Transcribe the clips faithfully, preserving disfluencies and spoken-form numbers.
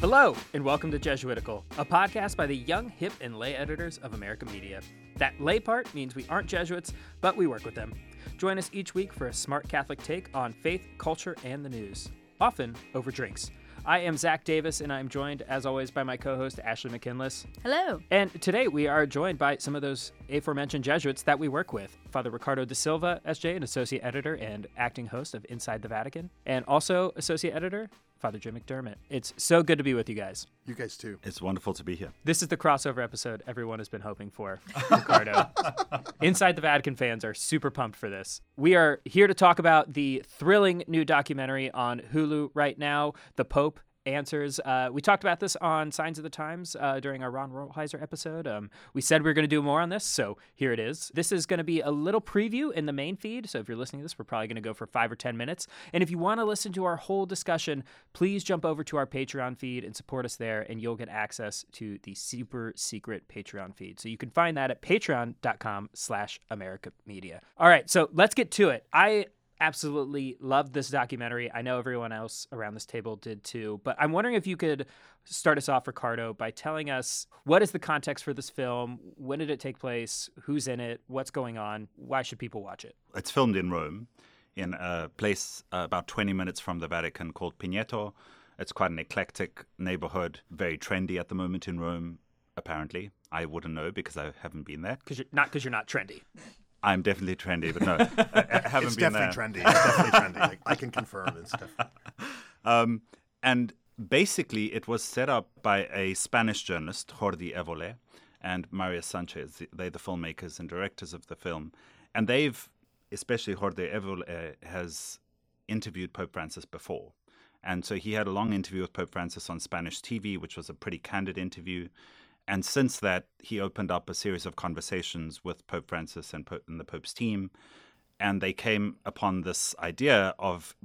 Hello, and welcome to Jesuitical, a podcast by the young, hip, and lay editors of America Media. That lay part means we aren't Jesuits, but we work with them. Join us each week for a smart Catholic take on faith, culture, and the news, often over drinks. I am Zach Davis, and I'm joined, as always, by my co-host, Ashley McKinless. Hello. And today we are joined by some of those aforementioned Jesuits that we work with. Father Ricardo da Silva, S J, an associate editor and acting host of Inside the Vatican, and also associate editor, Father Jim McDermott. It's so good to be with you guys. You guys, too. It's wonderful to be here. This is the crossover episode everyone has been hoping for, Ricardo. Inside the Vatican fans are super pumped for this. We are here to talk about the thrilling new documentary on Hulu right now, The Pope Answers. Uh, we talked about this on Signs of the Times uh, during our Ron Rollheiser episode. Um, we said we were going to do more on this, so here it is. This is going to be a little preview in the main feed, so if you're listening to this, we're probably going to go for five or ten minutes. And if you want to listen to our whole discussion, please jump over to our Patreon feed and support us there, and you'll get access to the super secret Patreon feed. So you can find that at patreon.com slash America Media. All right, so let's get to it. I absolutely loved this documentary. I know everyone else around this table did too, but I'm wondering if you could start us off, Ricardo, by telling us what is the context for this film? When did it take place? Who's in it? What's going on? Why should people watch it? It's filmed in Rome, in a place uh, about twenty minutes from the Vatican called Pigneto. It's quite an eclectic neighborhood, very trendy at the moment in Rome, apparently. I wouldn't know because I haven't been there. Cause you're, not because you're not trendy. I'm definitely trendy, but no, I haven't it's been there. It's definitely trendy. It's definitely trendy. Like, I can confirm and stuff. Um, and basically, it was set up by a Spanish journalist, Jordi Evole, and Maria Sanchez. They're the filmmakers and directors of the film. And they've, especially Jordi Evole, has interviewed Pope Francis before. And so he had a long interview with Pope Francis on Spanish T V, which was a pretty candid interview. And since that, he opened up a series of conversations with Pope Francis and, Pope, and the Pope's team, and they came upon this idea of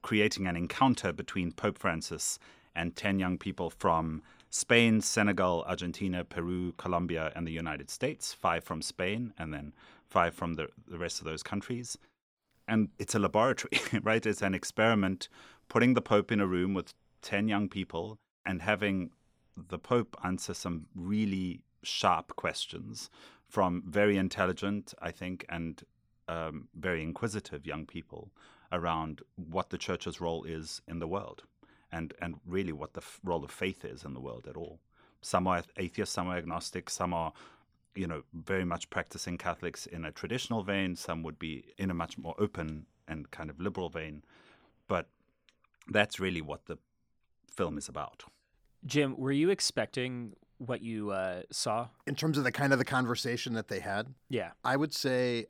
creating an encounter between Pope Francis and ten young people from Spain, Senegal, Argentina, Peru, Colombia, and the United States, five from Spain and then five from the, the rest of those countries. And it's a laboratory, right? It's an experiment, putting the Pope in a room with ten young people and having the Pope answers some really sharp questions from very intelligent, I think, and um, very inquisitive young people around what the Church's role is in the world and, and really what the f- role of faith is in the world at all. Some are atheists, some are agnostic, some are, you know, very much practicing Catholics in a traditional vein, some would be in a much more open and kind of liberal vein. But that's really what the film is about. Jim, were you expecting what you uh, saw? In terms of the kind of the conversation that they had? Yeah. I would say,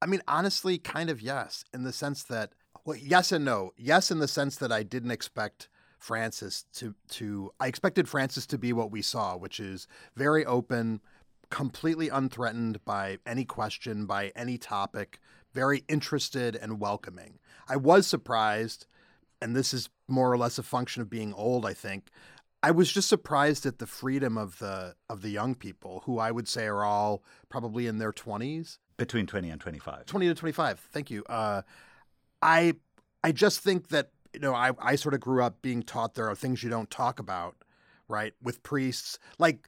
I mean, honestly, kind of yes, in the sense that, well, yes and no. Yes, in the sense that I didn't expect Francis to, to, I expected Francis to be what we saw, which is very open, completely unthreatened by any question, by any topic, very interested and welcoming. I was surprised, and this is more or less a function of being old, I think. I was just surprised at the freedom of the of the young people, who I would say are all probably in their twenties. Between twenty and twenty-five. twenty to twenty-five. Thank you. Uh, I I just think that, you know, I, I sort of grew up being taught there are things you don't talk about, right, with priests, like,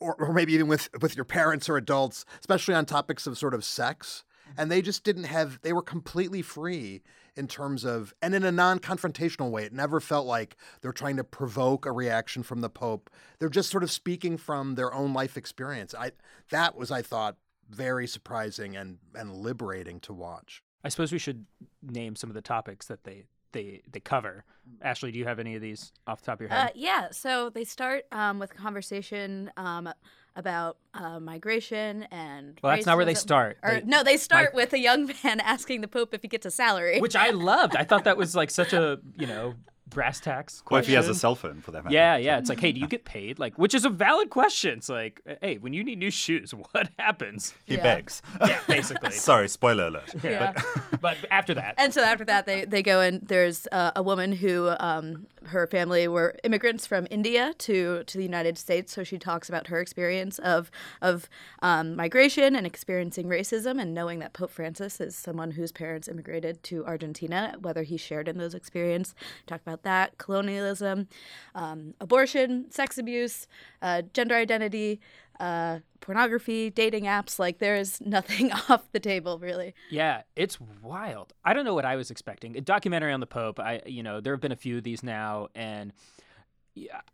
or, or maybe even with, with your parents or adults, especially on topics of sort of sex. And they just didn't have, they were completely free in terms of, and in a non-confrontational way. It never felt like they're trying to provoke a reaction from the Pope. They're just sort of speaking from their own life experience. I that was, I thought, very surprising and, and liberating to watch. I suppose we should name some of the topics that they the the cover. Ashley, do you have any of these off the top of your head? Uh, yeah. So they start um, with a conversation um, about uh, migration and. Well, that's not where they start. Or, they, no, they start my... with a young man asking the Pope if he gets a salary, which I loved. I thought that was like such a you know. brass tacks question. Well, if he has a cell phone for that matter. Yeah, yeah. It's like, hey, do you get paid? Like, which is a valid question. It's like, hey, when you need new shoes, what happens? He yeah. begs. Yeah, basically. Sorry, spoiler alert. Yeah. But, but after that. And so after that, they, they go and there's uh, a woman who, um, her family were immigrants from India to, to the United States. So she talks about her experience of, of um, migration and experiencing racism and knowing that Pope Francis is someone whose parents immigrated to Argentina, whether he shared in those experiences. Talk about that, colonialism, um, abortion, sex abuse, uh, gender identity, uh, pornography, dating apps. Like, there is nothing off the table, really. Yeah, it's wild. I don't know what I was expecting. A documentary on the Pope, I, you know, there have been a few of these now, and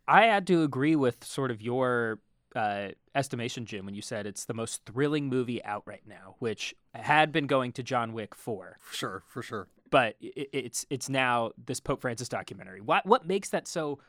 I had to agree with sort of your uh, estimation, Jim, when you said it's the most thrilling movie out right now, which had been going to John Wick four. For sure, for sure. But it's it's now this Pope Francis documentary. What what makes that so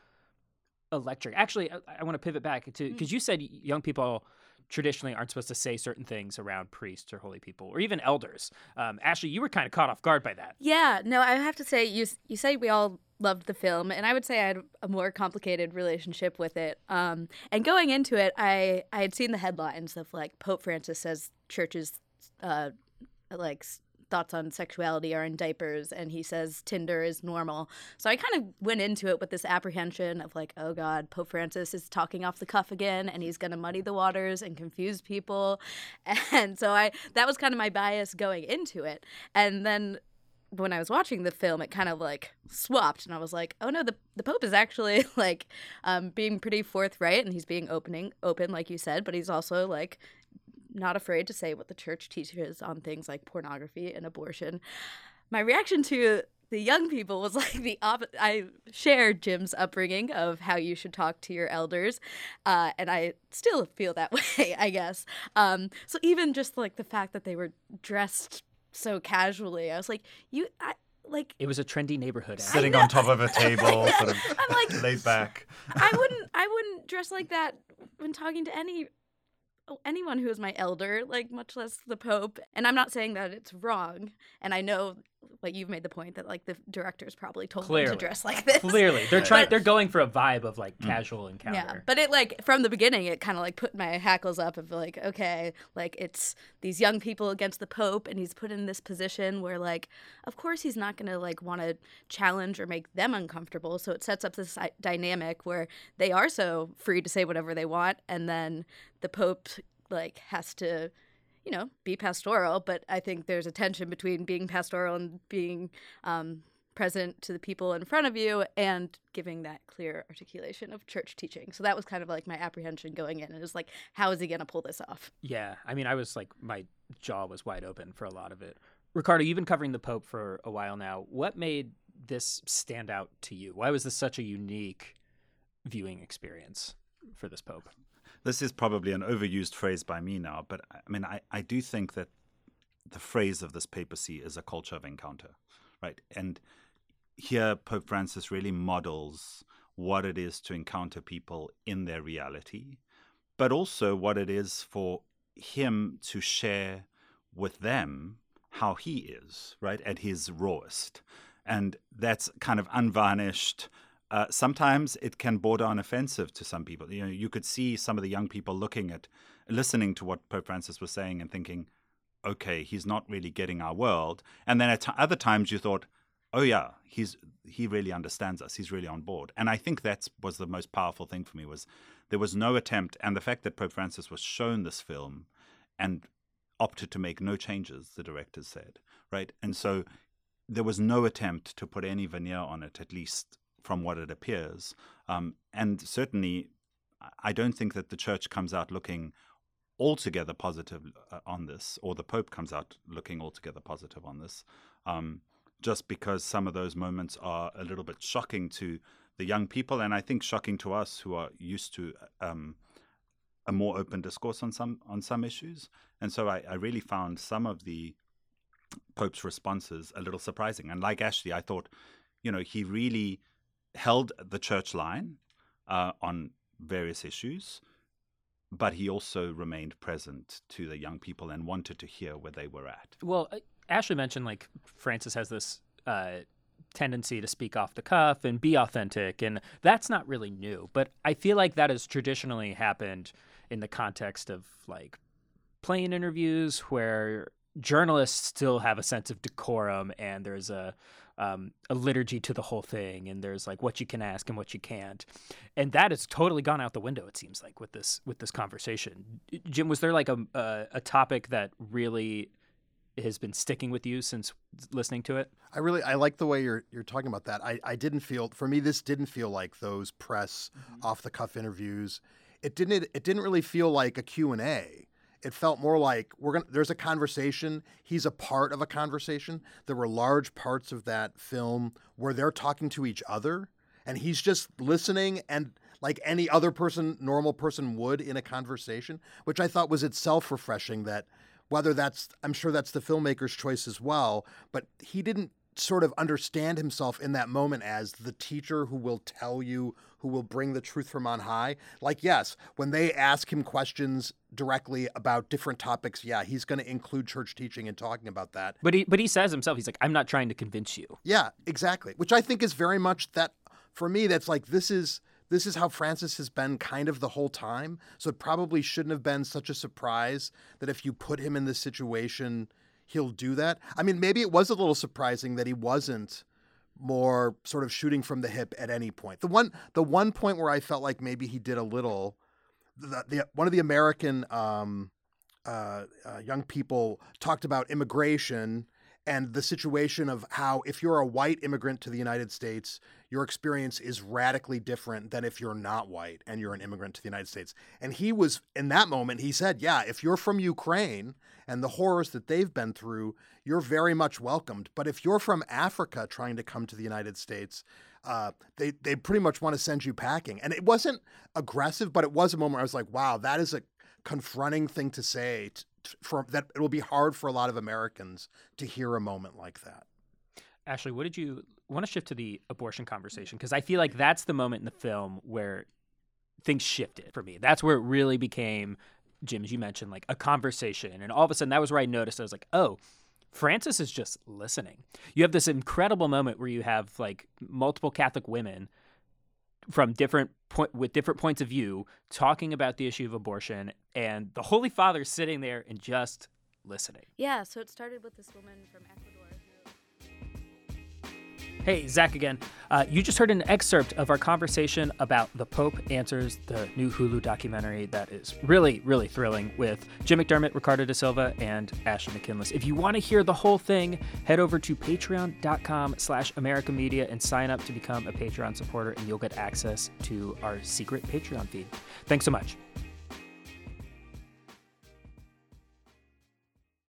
electric? Actually, I, I want to pivot back to because you said young people traditionally aren't supposed to say certain things around priests or holy people or even elders. Um, Ashley, you were kind of caught off guard by that. Yeah, no, I have to say you you say we all loved the film, and I would say I had a more complicated relationship with it. Um, and going into it, I I had seen the headlines of like Pope Francis says churches uh, like. thoughts on sexuality are in diapers, and he says Tinder is normal. So I kind of went into it with this apprehension of like, oh God, Pope Francis is talking off the cuff again, and he's going to muddy the waters and confuse people. And so I that was kind of my bias going into it. And then when I was watching the film, it kind of like swapped, and I was like, oh no, the, the Pope is actually like um, being pretty forthright, and he's being opening open, like you said, but he's also like not afraid to say what the church teaches on things like pornography and abortion. My reaction to the young people was like the opposite. I shared Jim's upbringing of how you should talk to your elders, uh, and I still feel that way, I guess. Um, so even just like the fact that they were dressed so casually, I was like, you... I- Like, it was a trendy neighborhood. Sitting on top of a table, sort of I'm like, laid back. I wouldn't I wouldn't dress like that when talking to any anyone who is my elder, like much less the Pope. And I'm not saying that it's wrong. And I know, like, you've made the point that like the directors probably told Clearly. them to dress like this. Clearly, they're trying. They're going for a vibe of like mm. casual encounter. Yeah, but it like from the beginning, it kind of like put my hackles up of like, okay, like it's these young people against the Pope, and he's put in this position where like, of course, he's not gonna like want to challenge or make them uncomfortable. So it sets up this dynamic where they are so free to say whatever they want, and then the Pope like has to, you know, be pastoral, but I think there's a tension between being pastoral and being um, present to the people in front of you and giving that clear articulation of church teaching. So that was kind of like my apprehension going in. It was like, how is he going to pull this off? Yeah. I mean, I was like, my jaw was wide open for a lot of it. Ricardo, you've been covering the Pope for a while now. What made this stand out to you? Why was this such a unique viewing experience for this Pope? This is probably an overused phrase by me now, but I mean, I, I do think that the phrase of this papacy is a culture of encounter, right? And here Pope Francis really models what it is to encounter people in their reality, but also what it is for him to share with them how he is, right, at his rawest. And that's kind of unvarnished. Uh, sometimes it can border on offensive to some people. You know, you could see some of the young people looking at, listening to what Pope Francis was saying and thinking, okay, he's not really getting our world. And then at t- other times you thought, oh yeah, he's he really understands us. He's really on board. And I think that was the most powerful thing for me was there was no attempt. And the fact that Pope Francis was shown this film and opted to make no changes, the directors said, right? And so there was no attempt to put any veneer on it, at least from what it appears. Um, and certainly, I don't think that the church comes out looking altogether positive uh, on this, or the Pope comes out looking altogether positive on this, um, just because some of those moments are a little bit shocking to the young people, and I think shocking to us who are used to um, a more open discourse on some on some issues. And so I, I really found some of the Pope's responses a little surprising. And like Ashley, I thought, you know, he really held the church line uh, on various issues, but he also remained present to the young people and wanted to hear where they were at. Well, Ashley mentioned, like, Francis has this uh, tendency to speak off the cuff and be authentic, and that's not really new. But I feel like that has traditionally happened in the context of, like, plane interviews where journalists still have a sense of decorum, and there's a um, a liturgy to the whole thing, and there's, like, what you can ask and what you can't, and that has totally gone out the window. It seems like with this with this conversation, Jim, was there like a a, a topic that really has been sticking with you since listening to it? I really I like the way you're you're talking about that. I, I didn't feel for me this didn't feel like those press mm-hmm. off the cuff interviews. It didn't it didn't really feel like a Q and A. It felt more like we're gonna. There's a conversation. He's a part of a conversation. There were large parts of that film where they're talking to each other, and he's just listening, and like any other person, normal person would in a conversation, which I thought was itself refreshing. That whether that's, I'm sure that's the filmmaker's choice as well, but he didn't sort of understand himself in that moment as the teacher who will tell you, who will bring the truth from on high. Like, yes, when they ask him questions directly about different topics, yeah, he's going to include church teaching and talking about that. But he, but he says himself, he's like, I'm not trying to convince you. Yeah, exactly. Which I think is very much that, for me, that's like, this is, this is how Francis has been kind of the whole time. So it probably shouldn't have been such a surprise that if you put him in this situation, he'll do that. I mean, maybe it was a little surprising that he wasn't more sort of shooting from the hip at any point. The one, the one point where I felt like maybe he did a little, the, the one of the American um, uh, uh, young people talked about immigration and the situation of how if you're a white immigrant to the United States, your experience is radically different than if you're not white and you're an immigrant to the United States. And he was, in that moment, he said, yeah, if you're from Ukraine and the horrors that they've been through, you're very much welcomed. But if you're from Africa trying to come to the United States, uh, they, they pretty much want to send you packing. And it wasn't aggressive, but it was a moment where I was like, wow, that is a confronting thing to say, t- t- for, that it will be hard for a lot of Americans to hear a moment like that. Ashley, what did you want to shift to the abortion conversation? Because I feel like that's the moment in the film where things shifted for me. That's where it really became, Jim, as you mentioned, like a conversation. And all of a sudden, that was where I noticed, I was like, oh, Francis is just listening. You have this incredible moment where you have like multiple Catholic women from different point with different points of view talking about the issue of abortion, and the Holy Father sitting there and just listening. Yeah, so it started with this woman from Ecuador. Hey, Zach again. Uh, you just heard an excerpt of our conversation about The Pope Answers, the new Hulu documentary that is really, really thrilling, with Jim McDermott, Ricardo da Silva, and Ashley McKinless. If you want to hear the whole thing, head over to patreon.com slash America Media and sign up to become a Patreon supporter, and you'll get access to our secret Patreon feed. Thanks so much.